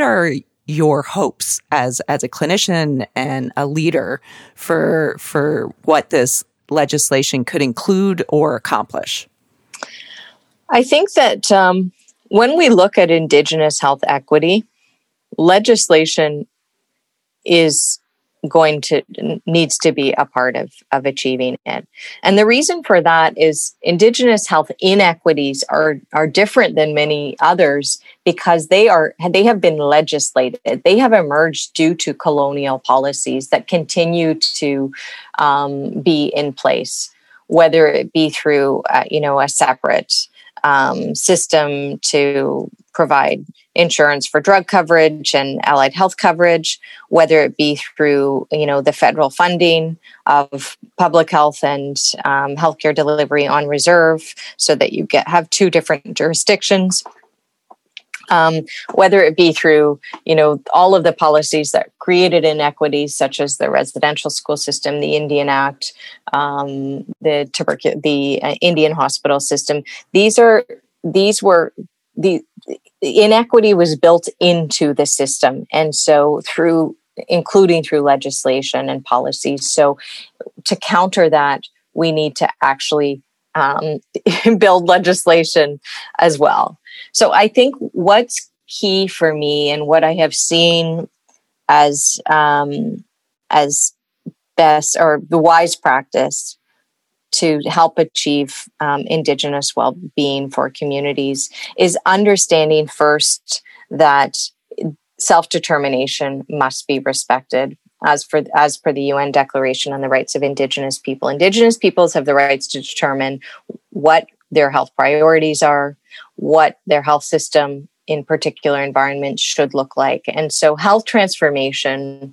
are your hopes as a clinician and a leader for what this legislation could include or accomplish? I think that when we look at Indigenous health equity, legislation needs to be a part of achieving it. And the reason for that is Indigenous health inequities are different than many others because they have been legislated. They have emerged due to colonial policies that continue to be in place, whether it be through a separate system to provide insurance for drug coverage and allied health coverage, whether it be through, the federal funding of public health and healthcare delivery on reserve so that you have two different jurisdictions, whether it be through, all of the policies that created inequities such as the residential school system, the Indian Act, the Indian hospital system. The inequity was built into the system, and so including through legislation and policies. So to counter that, we need to actually build legislation as well. So I think what's key for me, and what I have seen as best or the wise practice to help achieve Indigenous well-being for communities is understanding first that self-determination must be respected. As per the UN Declaration on the Rights of Indigenous People, Indigenous peoples have the rights to determine what their health priorities are, what their health system in particular environments should look like. And so health transformation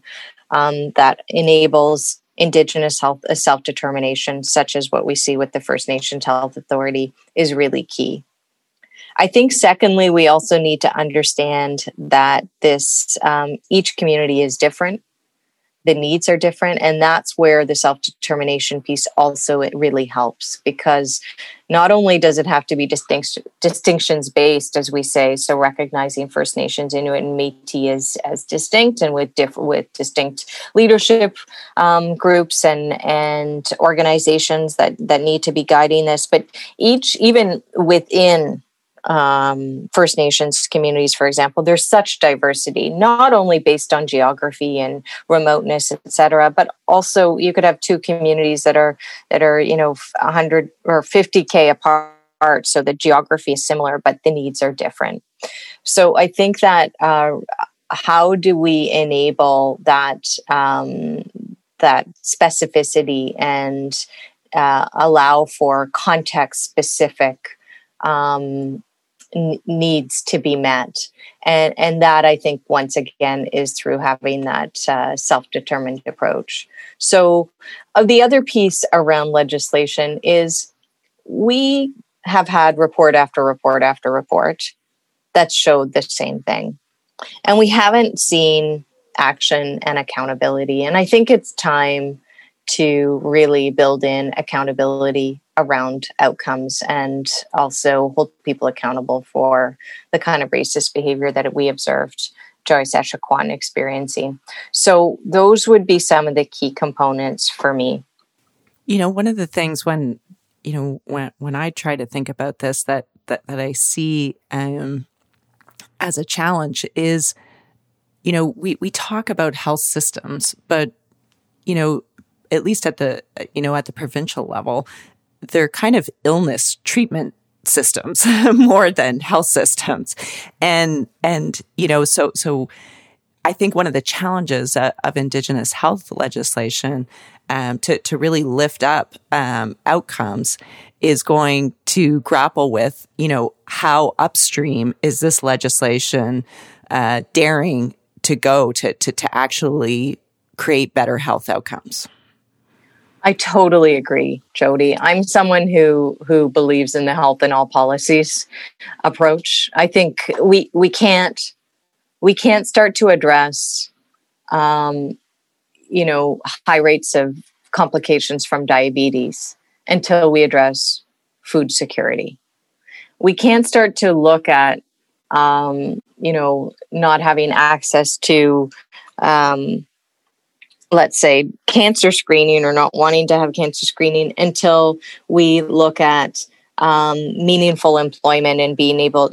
that enables Indigenous health self-determination, such as what we see with the First Nations Health Authority, is really key. I think secondly, we also need to understand that this each community is different. The needs are different, and that's where the self-determination piece also it really helps, because not only does it have to be distinctions-based, as we say, so recognizing First Nations, Inuit, and Métis as distinct and with distinct leadership groups and organizations that need to be guiding this, but each, even within First Nations communities, for example, there's such diversity, not only based on geography and remoteness, etc., but also you could have two communities that are 100 or 50K apart, so the geography is similar, but the needs are different. So I think that how do we enable that specificity and allow for context-specific needs to be met, and that I think once again is through having that self-determined approach. So the other piece around legislation is we have had report after report after report that showed the same thing, and we haven't seen action and accountability, and I think it's time to really build in accountability around outcomes and also hold people accountable for the kind of racist behavior that we observed Joyce Echequan experiencing. So those would be some of the key components for me. One of the things when I try to think about this that I see as a challenge is, we talk about health systems, but at least at the at the provincial level, they're kind of illness treatment systems more than health systems, so I think one of the challenges of Indigenous health legislation to really lift up outcomes is going to grapple with how upstream is this legislation daring to go to actually create better health outcomes. I totally agree, Jody. I'm someone who believes in the health in all policies approach. I think we can't start to address, high rates of complications from diabetes until we address food security. We can't start to look at, not having access to, let's say, cancer screening or not wanting to have cancer screening until we look at meaningful employment and being able,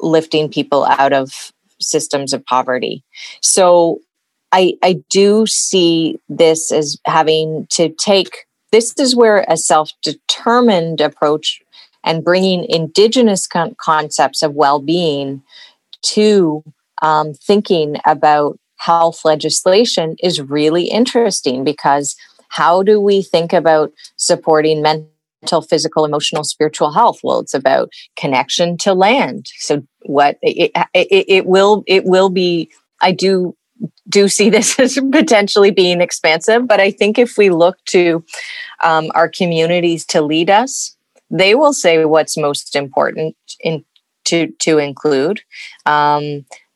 lifting people out of systems of poverty. So I do see this as having to take, this is where a self-determined approach and bringing Indigenous concepts of well-being to thinking about health legislation is really interesting, because how do we think about supporting mental, physical, emotional, spiritual health? Well, it's about connection to land. So what it will be, I do see this as potentially being expansive, but I think if we look to our communities to lead us, they will say what's most important to include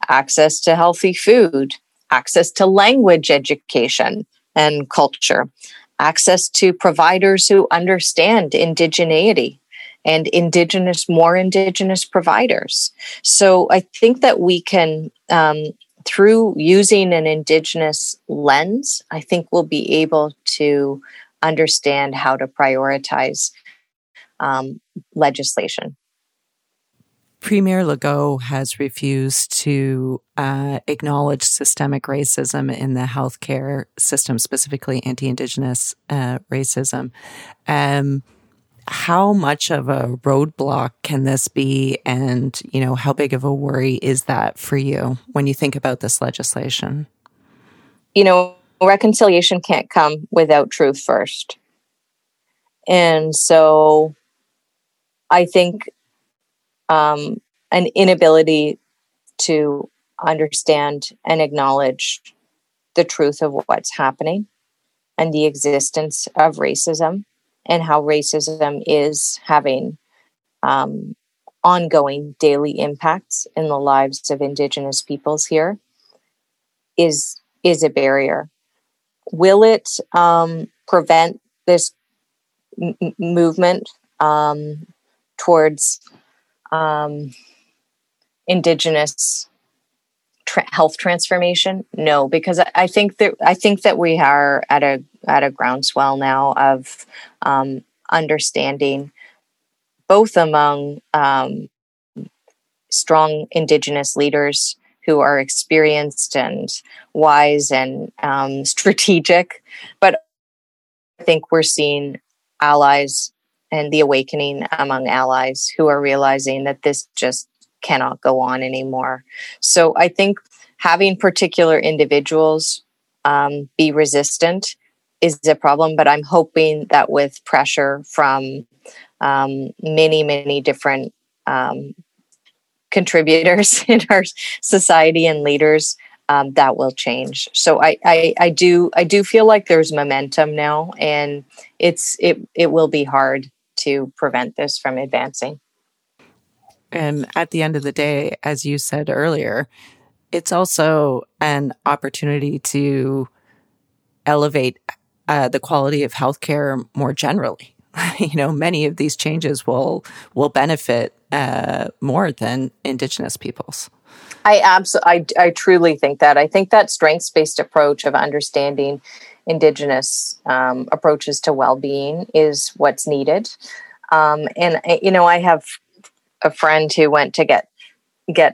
access to healthy food, access to language education and culture, access to providers who understand indigeneity and more Indigenous providers. So I think that we can, through using an Indigenous lens, I think we'll be able to understand how to prioritize legislation. Premier Legault has refused to acknowledge systemic racism in the healthcare system, specifically anti-Indigenous racism. How much of a roadblock can this be? And, you know, how big of a worry is that for you when you think about this legislation? You know, reconciliation can't come without truth first. And so I think an inability to understand and acknowledge the truth of what's happening and the existence of racism and how racism is having ongoing daily impacts in the lives of Indigenous peoples here is a barrier. Will it prevent this movement towards Indigenous health transformation? No, because I think that we are at a groundswell now of understanding, both among strong Indigenous leaders who are experienced and wise and strategic, but I think we're seeing allies and the awakening among allies who are realizing that this just cannot go on anymore. So I think having particular individuals be resistant is a problem, but I'm hoping that with pressure from many, many different contributors in our society and leaders, that will change. So I do feel like there's momentum now, and it will be hard to prevent this from advancing. And at the end of the day, as you said earlier, it's also an opportunity to elevate the quality of healthcare more generally. You know, many of these changes will benefit more than Indigenous peoples. I truly think that. I think that strengths-based approach of understanding Indigenous approaches to well-being is what's needed. And you know, I have a friend who went to get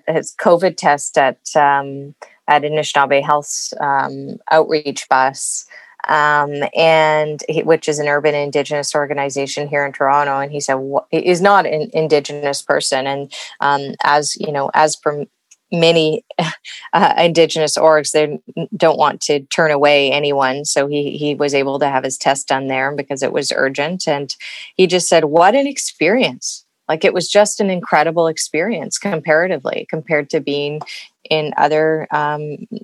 his COVID test at Anishinaabe Health's outreach bus, which is an urban Indigenous organization here in Toronto. And he said, he's not an Indigenous person. And as you know, as per many Indigenous orgs, they don't want to turn away anyone. So he was able to have his test done there because it was urgent. And he just said, what an experience. Like, it was just an incredible experience comparatively, compared to being in other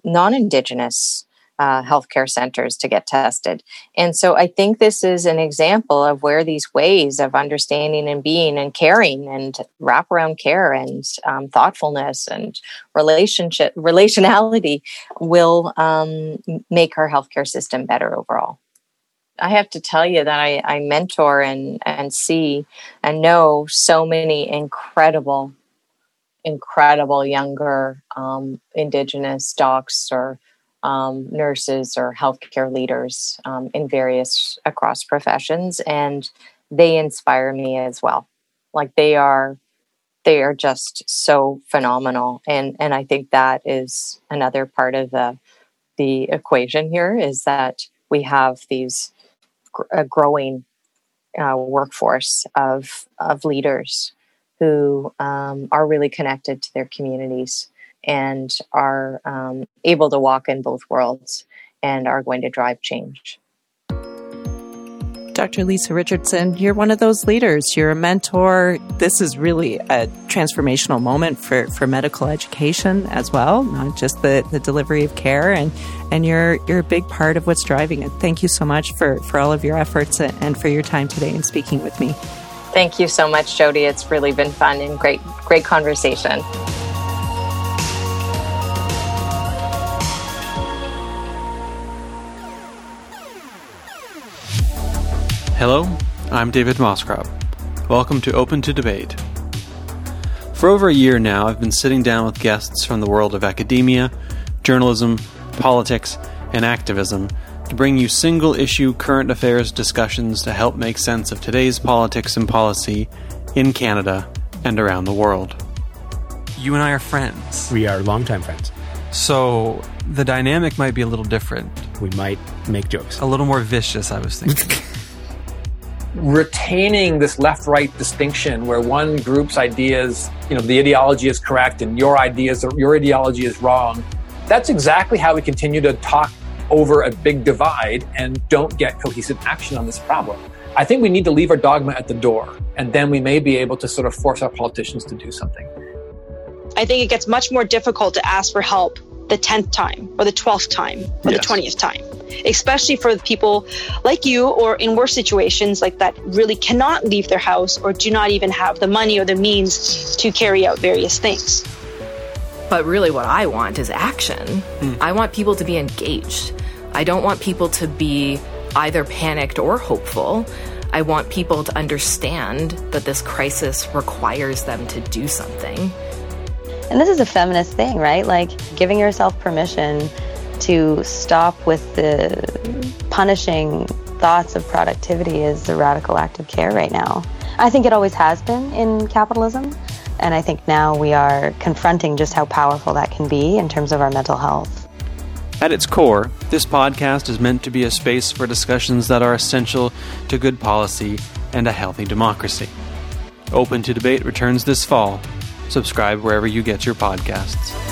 non-Indigenous healthcare centers to get tested. And so I think this is an example of where these ways of understanding and being and caring and wraparound care and thoughtfulness and relationality will make our healthcare system better overall. I have to tell you that I mentor and see and know so many incredible younger Indigenous docs or nurses or healthcare leaders in various across professions, and they inspire me as well. Like, they are just so phenomenal, and I think that is another part of the equation here, is that we have these growing workforce of leaders who are really connected to their communities and are able to walk in both worlds and are going to drive change. Dr. Lisa Richardson, you're one of those leaders. You're a mentor. This is really a transformational moment for medical education as well, not just the delivery of care. And you're a big part of what's driving it. Thank you so much for all of your efforts and for your time today and speaking with me. Thank you so much, Jody. It's really been fun and great conversation. Hello, I'm David Moskrop. Welcome to Open to Debate. For over a year now, I've been sitting down with guests from the world of academia, journalism, politics, and activism to bring you single-issue current affairs discussions to help make sense of today's politics and policy in Canada and around the world. you and I are friends. We are longtime friends. So the dynamic might be a little different. We might make jokes. A little more vicious, I was thinking. Retaining this left-right distinction where one group's ideas, the ideology is correct and your ideology is wrong. That's exactly how we continue to talk over a big divide and don't get cohesive action on this problem. I think we need to leave our dogma at the door, and then we may be able to sort of force our politicians to do something. I think it gets much more difficult to ask for help the 10th time or the 12th time or the 20th time, especially for the people like you or in worse situations like that really cannot leave their house or do not even have the money or the means to carry out various things. But really what I want is action. I want people to be engaged. I don't want people to be either panicked or hopeful. I want people to understand that this crisis requires them to do something. And this is a feminist thing, right? Like giving yourself permission to stop with the punishing thoughts of productivity is the radical act of care right now. I think it always has been in capitalism. And I think now we are confronting just how powerful that can be in terms of our mental health. At its core, this podcast is meant to be a space for discussions that are essential to good policy and a healthy democracy. Open to Debate returns this fall. Subscribe wherever you get your podcasts.